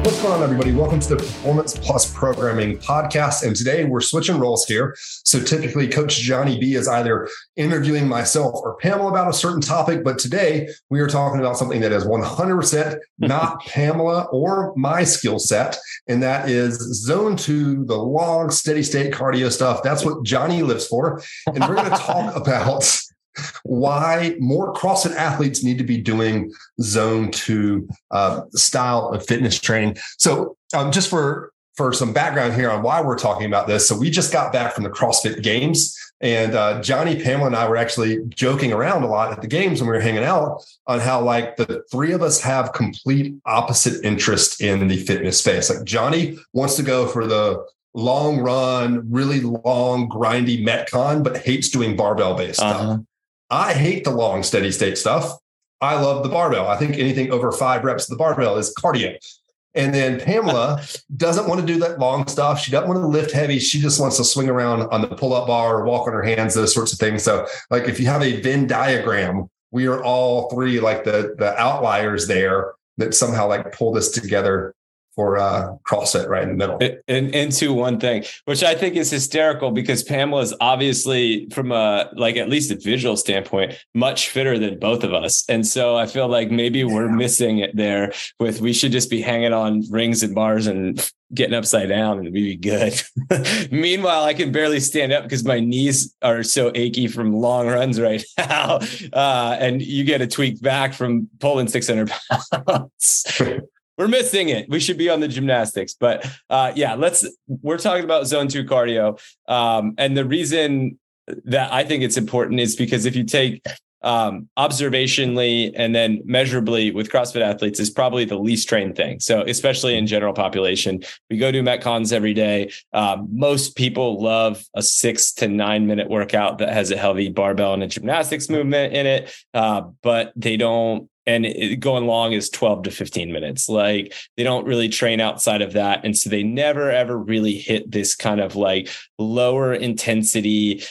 What's going on, everybody? Welcome to the Performance Plus Programming Podcast. And today we're switching roles here. So typically Coach Johnny B is either interviewing myself or Pamela about a certain topic. But today we are talking about something that is 100% not Pamela or my skill set. And that is zone 2, the long, steady state cardio stuff. That's what Johnny lives for. And we're going to talk about why more CrossFit athletes need to be doing zone 2 style of fitness training. So just for some background here on why we're talking about this. So we just got back from the CrossFit Games, and Johnny, Pamela, and I were actually joking around a lot at the games when we were hanging out on how like the three of us have complete opposite interest in the fitness space. Like Johnny wants to go for the long run, really long, grindy Metcon, but hates doing barbell based stuff. I hate the long, steady state stuff. I love the barbell. I think anything over 5 reps of the barbell is cardio. And then Pamela doesn't want to do that long stuff. She doesn't want to lift heavy. She just wants to swing around on the pull-up bar, walk on her hands, those sorts of things. So like if you have a Venn diagram, we are all three like the outliers there that somehow like pull this together for CrossFit right in the middle. And into one thing, which I think is hysterical because Pamela's obviously from a, like at least a visual standpoint, much fitter than both of us. And so I feel like maybe we're missing it there with, we should just be hanging on rings and bars and getting upside down and we'd be good. Meanwhile, I can barely stand up because my knees are so achy from long runs right now. And you get a tweak back from pulling 600 pounds. We're missing it. We should be on the gymnastics, but we're talking about zone 2 cardio. And the reason that I think it's important is because if you take observationally and then measurably with CrossFit athletes is probably the least trained thing. So especially in general population, we go to Metcons every day. Most people love a 6 to 9 minute workout that has a heavy barbell and a gymnastics movement in it. But they don't, and going long is 12 to 15 minutes. Like they don't really train outside of that. And so they never, ever really hit this kind of like lower intensity,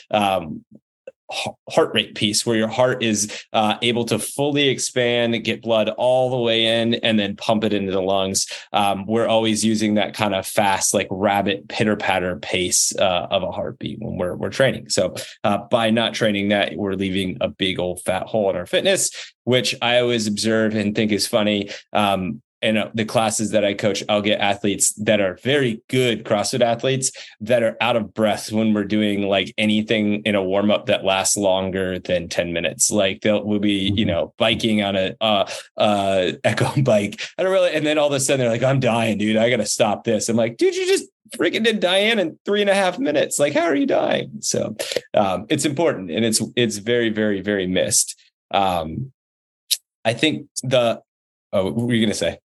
heart rate piece where your heart is able to fully expand, get blood all the way in, and then pump it into the lungs. We're always using that kind of fast, like rabbit pitter-patter pace of a heartbeat when we're training. So by not training that, we're leaving a big old fat hole in our fitness, which I always observe and think is funny. And the classes that I coach, I'll get athletes that are very good CrossFit athletes that are out of breath when we're doing like anything in a warm up that lasts longer than 10 minutes. Like we'll be, biking on a Echo Bike. And then all of a sudden they're like, I'm dying, dude. I got to stop this. I'm like, dude, you just freaking did Diane in 3.5 minutes. Like, how are you dying? So it's important. And it's very, very, very missed. I think what were you going to say?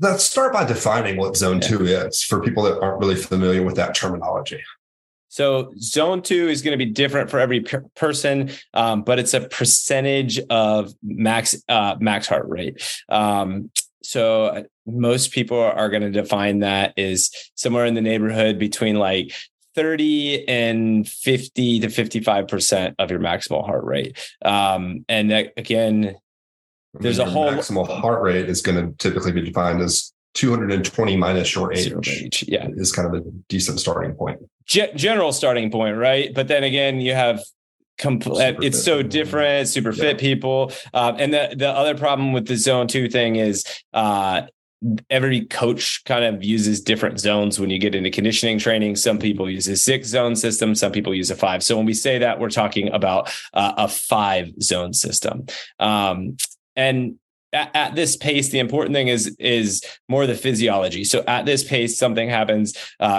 Let's start by defining what zone 2 is for people that aren't really familiar with that terminology. So zone 2 is going to be different for every person, but it's a percentage of max heart rate. So most people are going to define that is somewhere in the neighborhood between like 30 and 50 to 55% of your maximal heart rate. And that, again, there's a whole maximal heart rate is going to typically be defined as 220 minus your age. Yeah, is kind of a decent starting point. General starting point, right? But then again, you have it's so different. Super fit people, and the other problem with the zone 2 thing is every coach kind of uses different zones when you get into conditioning training. Some people use a 6 zone system. Some people use a 5. So when we say that, we're talking about a 5 zone system. And at this pace, the important thing is more the physiology. So at this pace, something happens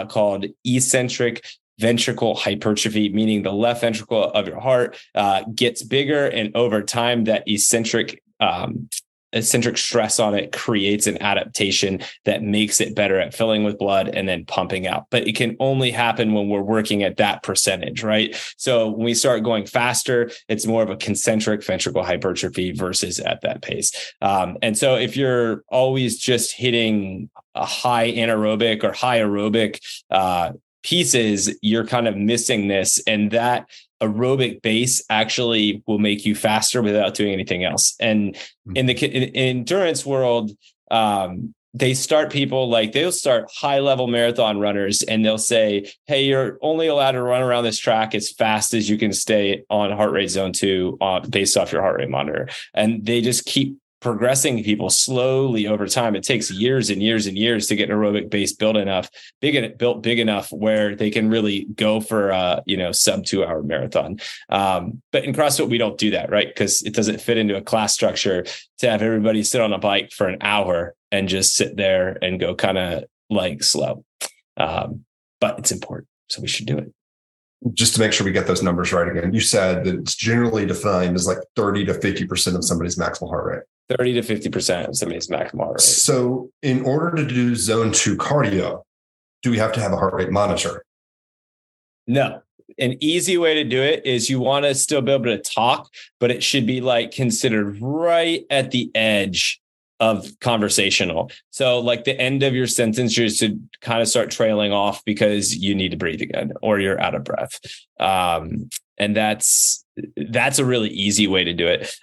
called eccentric ventricle hypertrophy, meaning the left ventricle of your heart gets bigger. And over time, that eccentric stress on it creates an adaptation that makes it better at filling with blood and then pumping out. But it can only happen when we're working at that percentage, right? So when we start going faster, it's more of a concentric ventricle hypertrophy versus at that pace. And so if you're always just hitting a high anaerobic or high aerobic pieces, you're kind of missing this. And that aerobic base actually will make you faster without doing anything else. And in the endurance world, they start people like they'll start high level marathon runners and they'll say, hey, you're only allowed to run around this track as fast as you can stay on heart rate zone 2 based off your heart rate monitor. And they just keep progressing people slowly over time. It takes years and years and years to get an aerobic base built big enough where they can really go for a, sub 2 hour marathon. But in CrossFit, we don't do that, right? Because it doesn't fit into a class structure to have everybody sit on a bike for an hour and just sit there and go kind of like slow. But it's important. So we should do it. Just to make sure we get those numbers right again, you said that it's generally defined as like 30 to 50% of somebody's maximal heart rate. 30 to 50% of somebody's maximal heart rate. So in order to do zone 2 cardio, do we have to have a heart rate monitor? No. An easy way to do it is you want to still be able to talk, but it should be like considered right at the edge of conversational. So like the end of your sentence, you should kind of start trailing off because you need to breathe again or you're out of breath. And that's a really easy way to do it.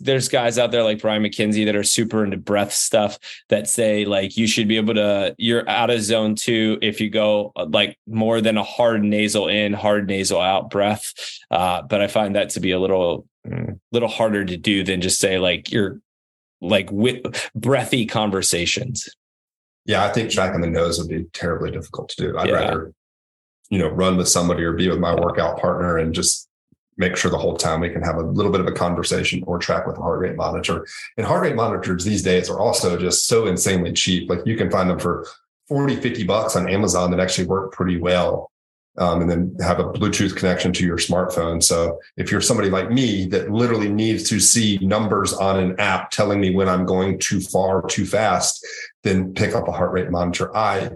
There's guys out there like Brian McKenzie that are super into breath stuff that say like, you should be able to, you're out of zone 2 if you go like more than a hard nasal in, hard nasal out breath. But I find that to be a little harder to do than just say like you're like with breathy conversations. Yeah. I think tracking the nose would be terribly difficult to do. I'd rather, run with somebody or be with my workout partner and just make sure the whole time we can have a little bit of a conversation or track with a heart rate monitor. And heart rate monitors these days are also just so insanely cheap. Like you can find them for $40-$50 on Amazon that actually work pretty well. And then have a Bluetooth connection to your smartphone. So if you're somebody like me that literally needs to see numbers on an app telling me when I'm going too far, too fast, then pick up a heart rate monitor. I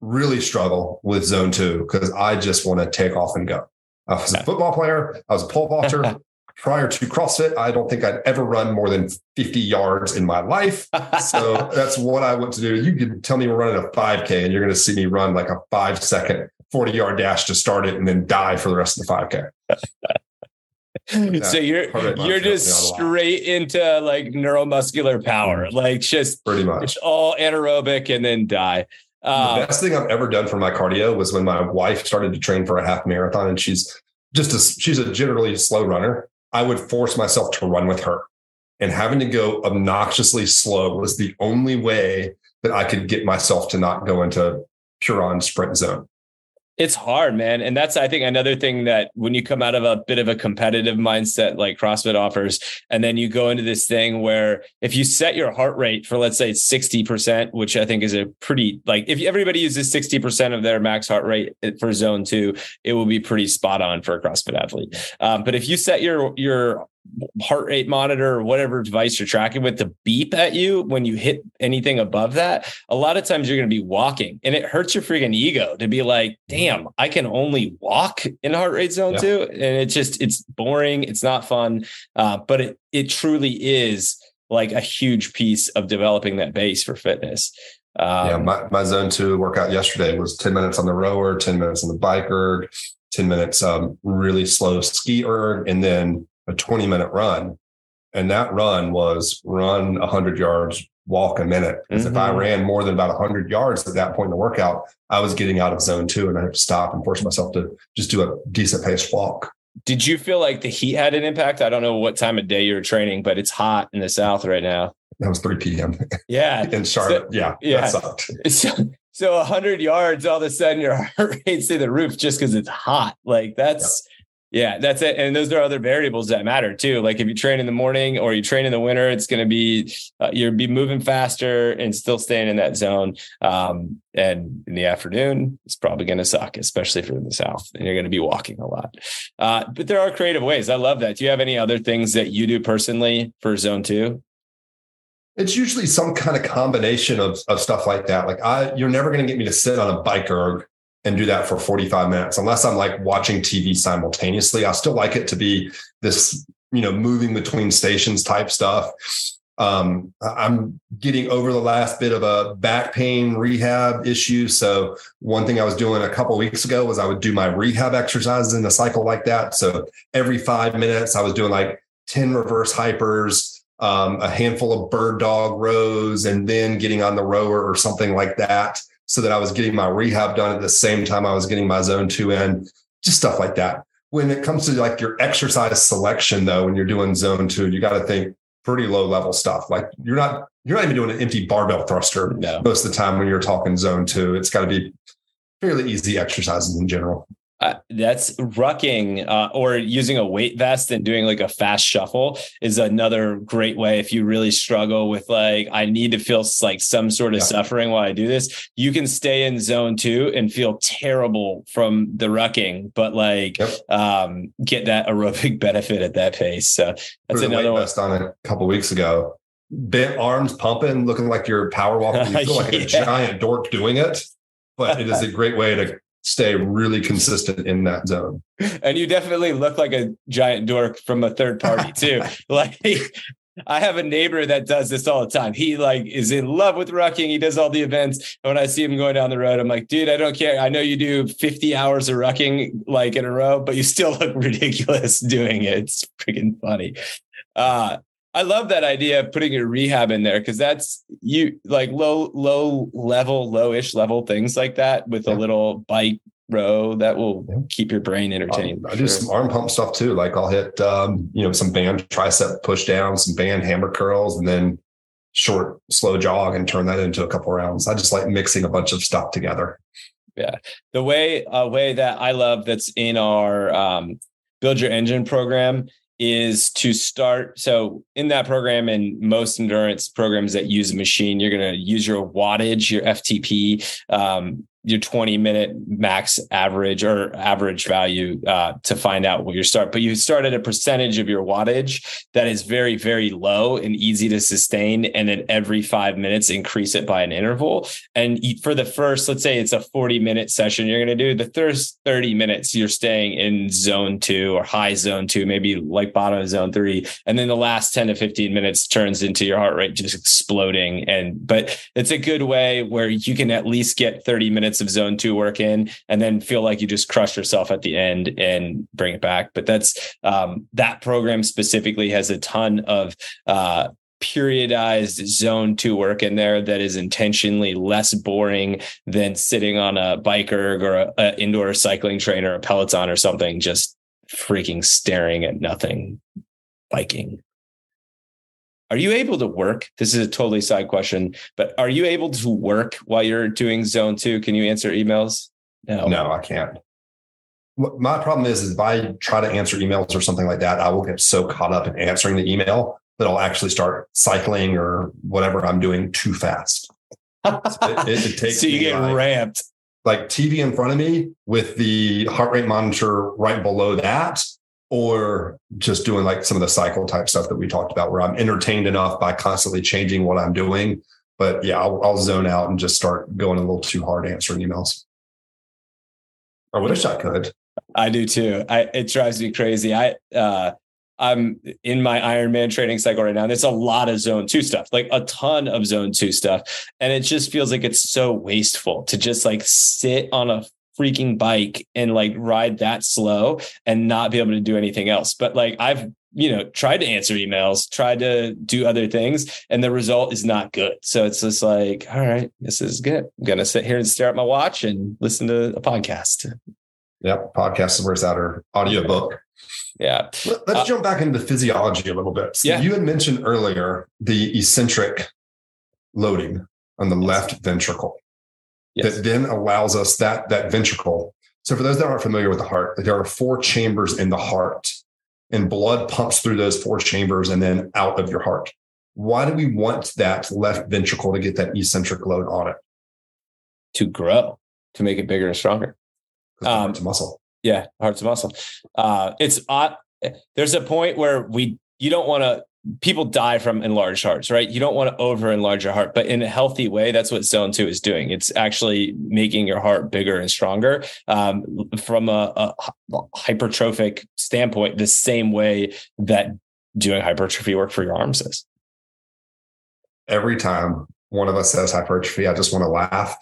really struggle with zone 2 because I just want to take off and go. I was a football player. I was a pole vaulter. Prior to CrossFit, I don't think I'd ever run more than 50 yards in my life. So that's what I want to do. You can tell me we're running a 5K and you're going to see me run like a 5-second 40-yard dash to start it and then die for the rest of the 5K. So you're just straight into like neuromuscular power, like just pretty much all anaerobic and then die. The best thing I've ever done for my cardio was when my wife started to train for a half marathon, and she's a generally slow runner. I would force myself to run with her, and having to go obnoxiously slow was the only way that I could get myself to not go into pure on sprint zone. It's hard, man. And that's, I think, another thing that when you come out of a bit of a competitive mindset like CrossFit offers, and then you go into this thing where if you set your heart rate for, let's say 60%, which I think is a pretty, like if everybody uses 60% of their max heart rate for zone 2, it will be pretty spot on for a CrossFit athlete. But if you set your heart rate monitor or whatever device you're tracking with to beep at you when you hit anything above that, a lot of times you're going to be walking, and it hurts your freaking ego to be like, damn, I can only walk in heart rate zone 2. And it's boring. It's not fun. But it truly is like a huge piece of developing that base for fitness. My zone 2 workout yesterday was 10 minutes on the rower, 10 minutes on the biker, 10 minutes, really slow SkiErg, and then a 20-minute run. And that run was run 100 yards, walk a minute. Because if I ran more than about 100 yards at that point in the workout, I was getting out of zone 2, and I had to stop and force myself to just do a decent paced walk. Did you feel like the heat had an impact? I don't know what time of day you were training, but it's hot in the South right now. That was 3 p.m. Yeah. In Charlotte. That sucked. So 100 yards, all of a sudden your heart rate's through the roof just because it's hot. Like that's... Yeah, that's it. And those are other variables that matter too. Like if you train in the morning or you train in the winter, it's going to be, you'll be moving faster and still staying in that zone. And in the afternoon, it's probably going to suck, especially if you're in the South and you're going to be walking a lot. But there are creative ways. I love that. Do you have any other things that you do personally for zone 2? It's usually some kind of combination of stuff like that. Like you're never going to get me to sit on a bike erg and do that for 45 minutes, unless I'm like watching TV simultaneously. I still like it to be this, moving between stations type stuff. I'm getting over the last bit of a back pain rehab issue. So one thing I was doing a couple of weeks ago was I would do my rehab exercises in a cycle like that. So every 5 minutes, I was doing like 10 reverse hypers, a handful of bird dog rows, and then getting on the rower or something like that, so that I was getting my rehab done at the same time I was getting my zone 2 in, just stuff like that. When it comes to like your exercise selection, though, when you're doing zone 2, you got to think pretty low level stuff. Like you're not even doing an empty barbell thruster. No. Most of the time when you're talking zone 2, it's got to be fairly easy exercises in general. That's rucking or using a weight vest and doing like a fast shuffle is another great way. If you really struggle with like, I need to feel like some sort of suffering while I do this, you can stay in zone 2 and feel terrible from the rucking, but like get that aerobic benefit at that pace. So that's another one. Vest on a couple of weeks ago, bent arms pumping, looking like you're power walking. You feel like a giant dork doing it, but it is a great way to stay really consistent in that zone. And you definitely look like a giant dork from a third party too. Like I have a neighbor that does this all the time. He like is in love with rucking. He does all the events. And when I see him going down the road, I'm like, dude, I don't care. I know you do 50 hours of rucking like in a row, but you still look ridiculous doing it. It's freaking funny. I love that idea of putting your rehab in there, because that's you like low-ish level things like that with a little bike row that will keep your brain entertained. I do some arm pump stuff too. Like I'll hit, some band tricep push down, some band hammer curls, and then short, slow jog and turn that into a couple rounds. I just like mixing a bunch of stuff together. Yeah. The way, way that I love that's in our Build Your Engine program is to start. So in that program and most endurance programs that use a machine, you're going to use your wattage, your FTP, your 20-minute max average or average value to find out what your start. But you start at a percentage of your wattage that is very, very low and easy to sustain. And then every 5 minutes, increase it by an interval. And for the first, let's say it's a 40-minute session, you're going to do the first 30 minutes, you're staying in zone 2 or high zone 2, maybe like bottom of zone 3. And then the last 10 to 15 minutes turns into your heart rate just exploding. But it's a good way where you can at least get 30 minutes of zone 2 work in, and then feel like you just crush yourself at the end and bring it back. But that's that program specifically has a ton of periodized zone 2 work in there that is intentionally less boring than sitting on a bikeerg or an indoor cycling trainer or a Peloton or something, just freaking staring at nothing, biking. Are you able to work? This is a totally side question, but are you able to work while you're doing zone 2? Can you answer emails? No, I can't. My problem is if I try to answer emails or something like that, I will get so caught up in answering the email that I'll actually start cycling or whatever I'm doing too fast. So it takes so you get like, ramped. Like TV in front of me with the heart rate monitor right below that, or just doing like some of the cycle type stuff that we talked about where I'm entertained enough by constantly changing what I'm doing. But yeah, I'll zone out and just start going a little too hard answering emails. I wish I could. I do too. It drives me crazy. I'm in my Ironman training cycle right now. There's a lot of zone 2 stuff, like a ton of zone 2 stuff. And it just feels like it's so wasteful to just like sit on a freaking bike and like ride that slow and not be able to do anything else. But like I've, tried to answer emails, tried to do other things, and the result is not good. So it's just like, all right, this is good. I'm going to sit here and stare at my watch and listen to a podcast. Yeah. Podcast is where it's at, or audiobook. Yeah. Let's jump back into the physiology a little bit. So you had mentioned earlier the eccentric loading on the left ventricle. Yes. That then allows us that ventricle. So for those that aren't familiar with the heart, there are 4 chambers in the heart, and blood pumps through those 4 chambers and then out of your heart. Why do we want that left ventricle to get that eccentric load on it? To grow, to make it bigger and stronger. Heart's a muscle. Yeah, heart's a muscle. It's odd. There's a point where you don't want to. People die from enlarged hearts, right? You don't want to over enlarge your heart, but in a healthy way, that's what zone 2 is doing. It's actually making your heart bigger and stronger from a hypertrophic standpoint, the same way that doing hypertrophy work for your arms is. every time one of us says hypertrophy, I just want to laugh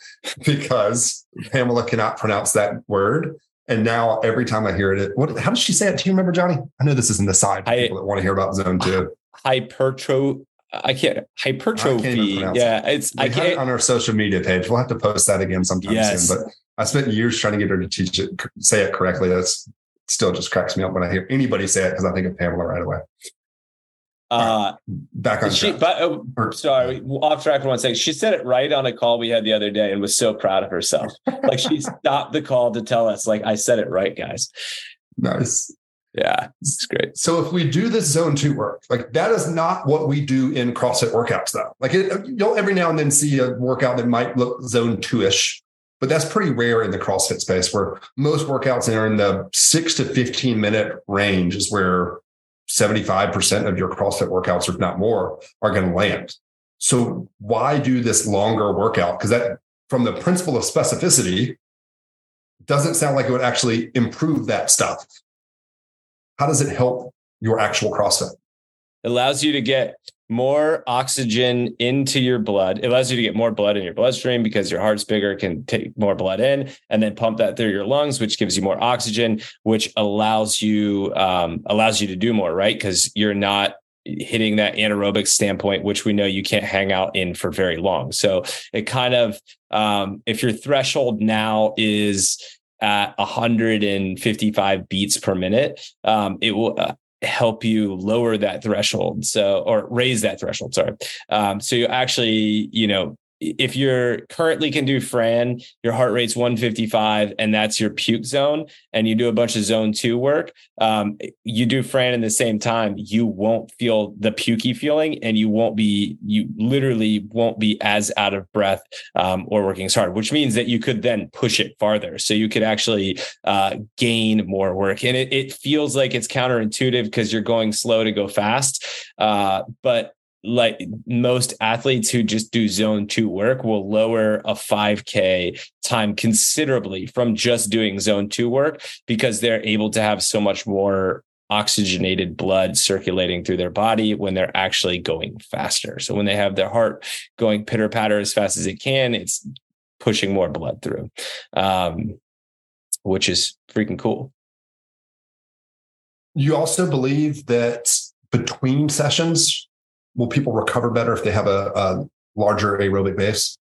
because Pamela cannot pronounce that word. And now every time I hear it, how does she say it? Do you remember, Johnny? I know this is an aside for people that want to hear about zone two. Hypertrophy. Yeah, we had it on our social media page. We'll have to post that again sometime soon. But I spent years trying to get her to teach it, say it correctly. That's still just cracks me up when I hear anybody say it because I think of Pamela right away. Back on track. Sorry, off track for one second. She said it right on a call we had the other day and was so proud of herself. Like she stopped the call to tell us, like, I said it right, guys. Nice. Yeah, it's great. So if we do this zone two work, like that is not what we do in CrossFit workouts though. Like you'll every now and then see a workout that might look zone two-ish, but that's pretty rare in the CrossFit space where most workouts are in the 6 to 15 minute range is where 75% of your CrossFit workouts, if not more, are going to land. So why do this longer workout? Because that, from the principle of specificity, doesn't sound like it would actually improve that stuff. How does it help your actual CrossFit? It allows you to get more oxygen into your blood. It allows you to get more blood in your bloodstream because your heart's bigger, can take more blood in and then pump that through your lungs, which gives you more oxygen, which allows you to do more, right? Because you're not hitting that anaerobic standpoint, which we know you can't hang out in for very long. So it kind of, if your threshold now is at 155 beats per minute, it will help you lower that threshold. Or raise that threshold. Sorry. So you actually, if you're currently can do Fran, your heart rate's 155 and that's your puke zone and you do a bunch of zone two work, you do Fran in the same time, you won't feel the pukey feeling and you literally won't be as out of breath or working as hard, which means that you could then push it farther. So you could actually gain more work. And it feels like it's counterintuitive because you're going slow to go fast. But like most athletes who just do zone two work will lower a 5K time considerably from just doing zone two work because they're able to have so much more oxygenated blood circulating through their body when they're actually going faster. So when they have their heart going pitter patter as fast as it can, it's pushing more blood through, which is freaking cool. You also believe that between sessions, will people recover better if they have a larger aerobic base?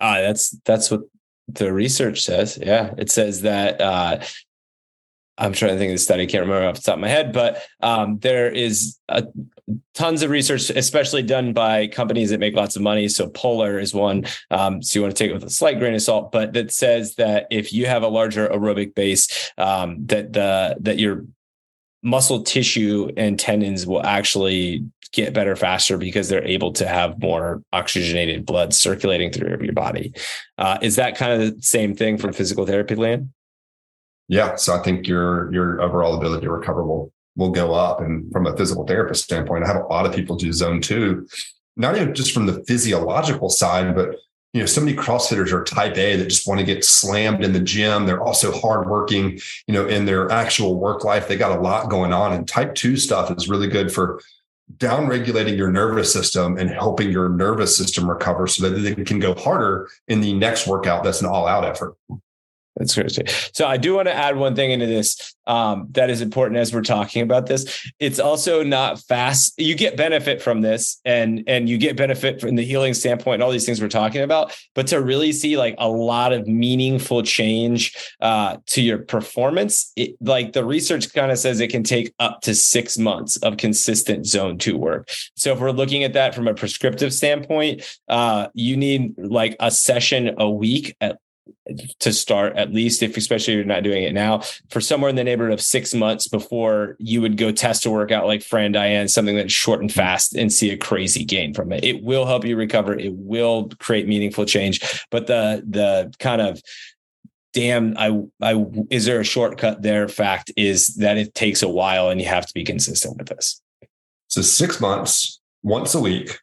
That's what the research says. Yeah. It says that, I'm trying to think of the study. I can't remember off the top of my head, but there is tons of research, especially done by companies that make lots of money. So Polar is one. So you want to take it with a slight grain of salt, but that says that if you have a larger aerobic base, that your muscle tissue and tendons will actually get better faster because they're able to have more oxygenated blood circulating through your body. Is that kind of the same thing from physical therapy land? Yeah. So I think your overall ability to recover will go up. And from a physical therapist standpoint, I have a lot of people do zone two, not even just from the physiological side, but so many CrossFitters are type A that just want to get slammed in the gym. They're also hardworking, in their actual work life, they got a lot going on. And type two stuff is really good for down-regulating your nervous system and helping your nervous system recover so that it can go harder in the next workout. That's an all-out effort. That's crazy. So I do want to add one thing into this that is important as we're talking about this. It's also not fast. You get benefit from this and you get benefit from the healing standpoint and all these things we're talking about, but to really see like a lot of meaningful change to your performance, like the research kind of says it can take up to 6 months of consistent zone two work. So if we're looking at that from a prescriptive standpoint, you need like a session a week to start, at least especially if you're not doing it now, for somewhere in the neighborhood of 6 months before you would go test a workout like Fran, Diane, something that's short and fast and see a crazy gain from it. It will help you recover. It will create meaningful change, but the kind of damn, I, is there a shortcut there? Fact is that it takes a while and you have to be consistent with this. So 6 months, once a week,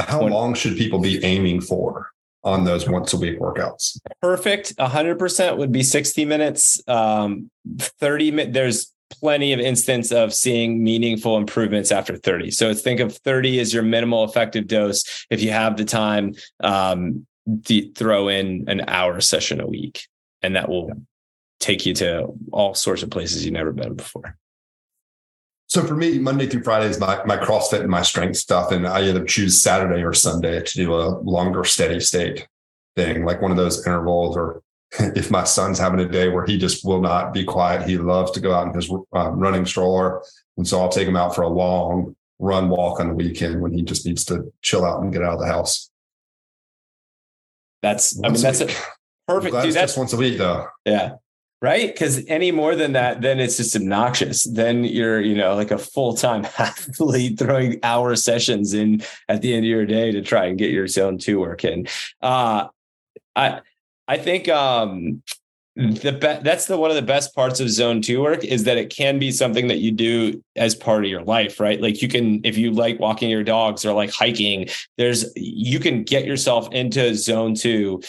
how long should people be aiming for on those once a week workouts? Perfect. 100% would be 60 minutes. 30 minutes. There's plenty of instances of seeing meaningful improvements after 30. So think of 30 as your minimal effective dose. If you have the time, throw in an hour session a week, and that will take you to all sorts of places you've never been before. So for me, Monday through Friday is my CrossFit and my strength stuff. And I either choose Saturday or Sunday to do a longer steady state thing, like one of those intervals, or if my son's having a day where he just will not be quiet, he loves to go out in his running stroller. And so I'll take him out for a long run walk on the weekend when he just needs to chill out and get out of the house. That's perfect. Dude, that's just once a week though. Yeah. Right. Because any more than that, then it's just obnoxious. Then you're, like a full-time athlete throwing hour sessions in at the end of your day to try and get your zone two work in. I think that's one of the best parts of zone two work is that it can be something that you do as part of your life, right? Like you can, if you like walking your dogs or like hiking, you can get yourself into zone two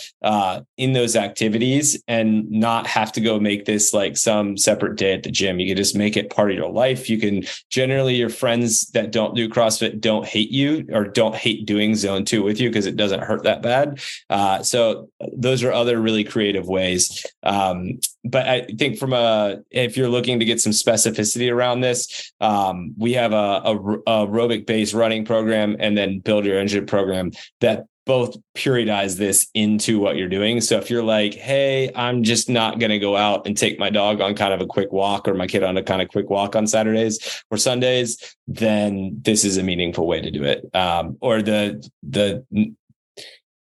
in those activities and not have to go make this like some separate day at the gym. You can just make it part of your life. You can generally, your friends that don't do CrossFit don't hate you or don't hate doing zone two with you because it doesn't hurt that bad. So those are other really creative ways. But I think if you're looking to get some specificity around this, we have a aerobic-based running program and then Build Your Engine program that both periodize this into what you're doing. So if you're like, hey, I'm just not going to go out and take my dog on kind of a quick walk or my kid on a kind of quick walk on Saturdays or Sundays, then this is a meaningful way to do it. Or the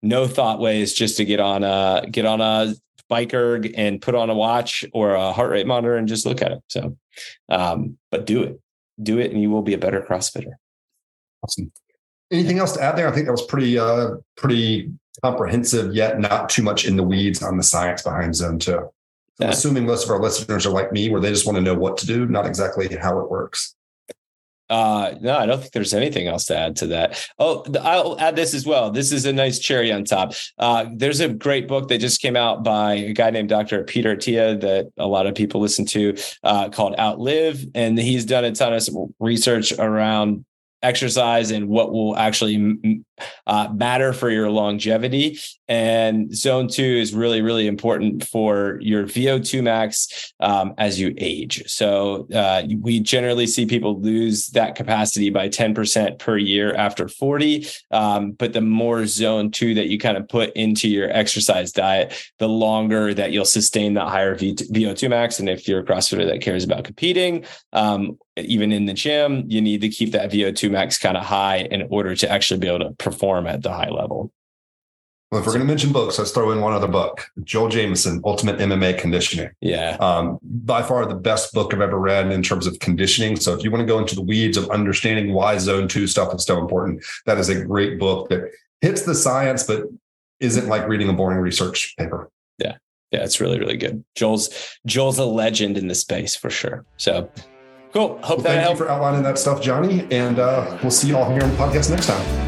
no thought way is just to get on a SkiErg and put on a watch or a heart rate monitor and just look at it. So, but do it and you will be a better CrossFitter. Awesome. Anything else to add there? I think that was pretty comprehensive, yet not too much in the weeds on the science behind zone two. I'm assuming most of our listeners are like me, where they just want to know what to do, not exactly how it works. No, I don't think there's anything else to add to that. Oh, I'll add this as well. This is a nice cherry on top. There's a great book that just came out by a guy named Dr. Peter Attia that a lot of people listen to, called Outlive. And he's done a ton of research around exercise and what will actually matter for your longevity. And zone two is really, really important for your VO2 max as you age. So we generally see people lose that capacity by 10% per year after 40. But the more zone two that you kind of put into your exercise diet, the longer that you'll sustain that higher VO2 max. And if you're a CrossFitter that cares about competing, even in the gym, you need to keep that VO2 max kind of high in order to actually be able to perform at the high level. Well, if we're going to mention books, let's throw in one other book, Joel Jamieson, Ultimate MMA Conditioning. Yeah. By far the best book I've ever read in terms of conditioning. So if you want to go into the weeds of understanding why zone two stuff is so important, that is a great book that hits the science, but isn't like reading a boring research paper. Yeah. Yeah. It's really, really good. Joel's a legend in the space for sure. So cool. Hope that helped. Thank you for outlining that stuff, Johnny. And we'll see you all here on the podcast next time.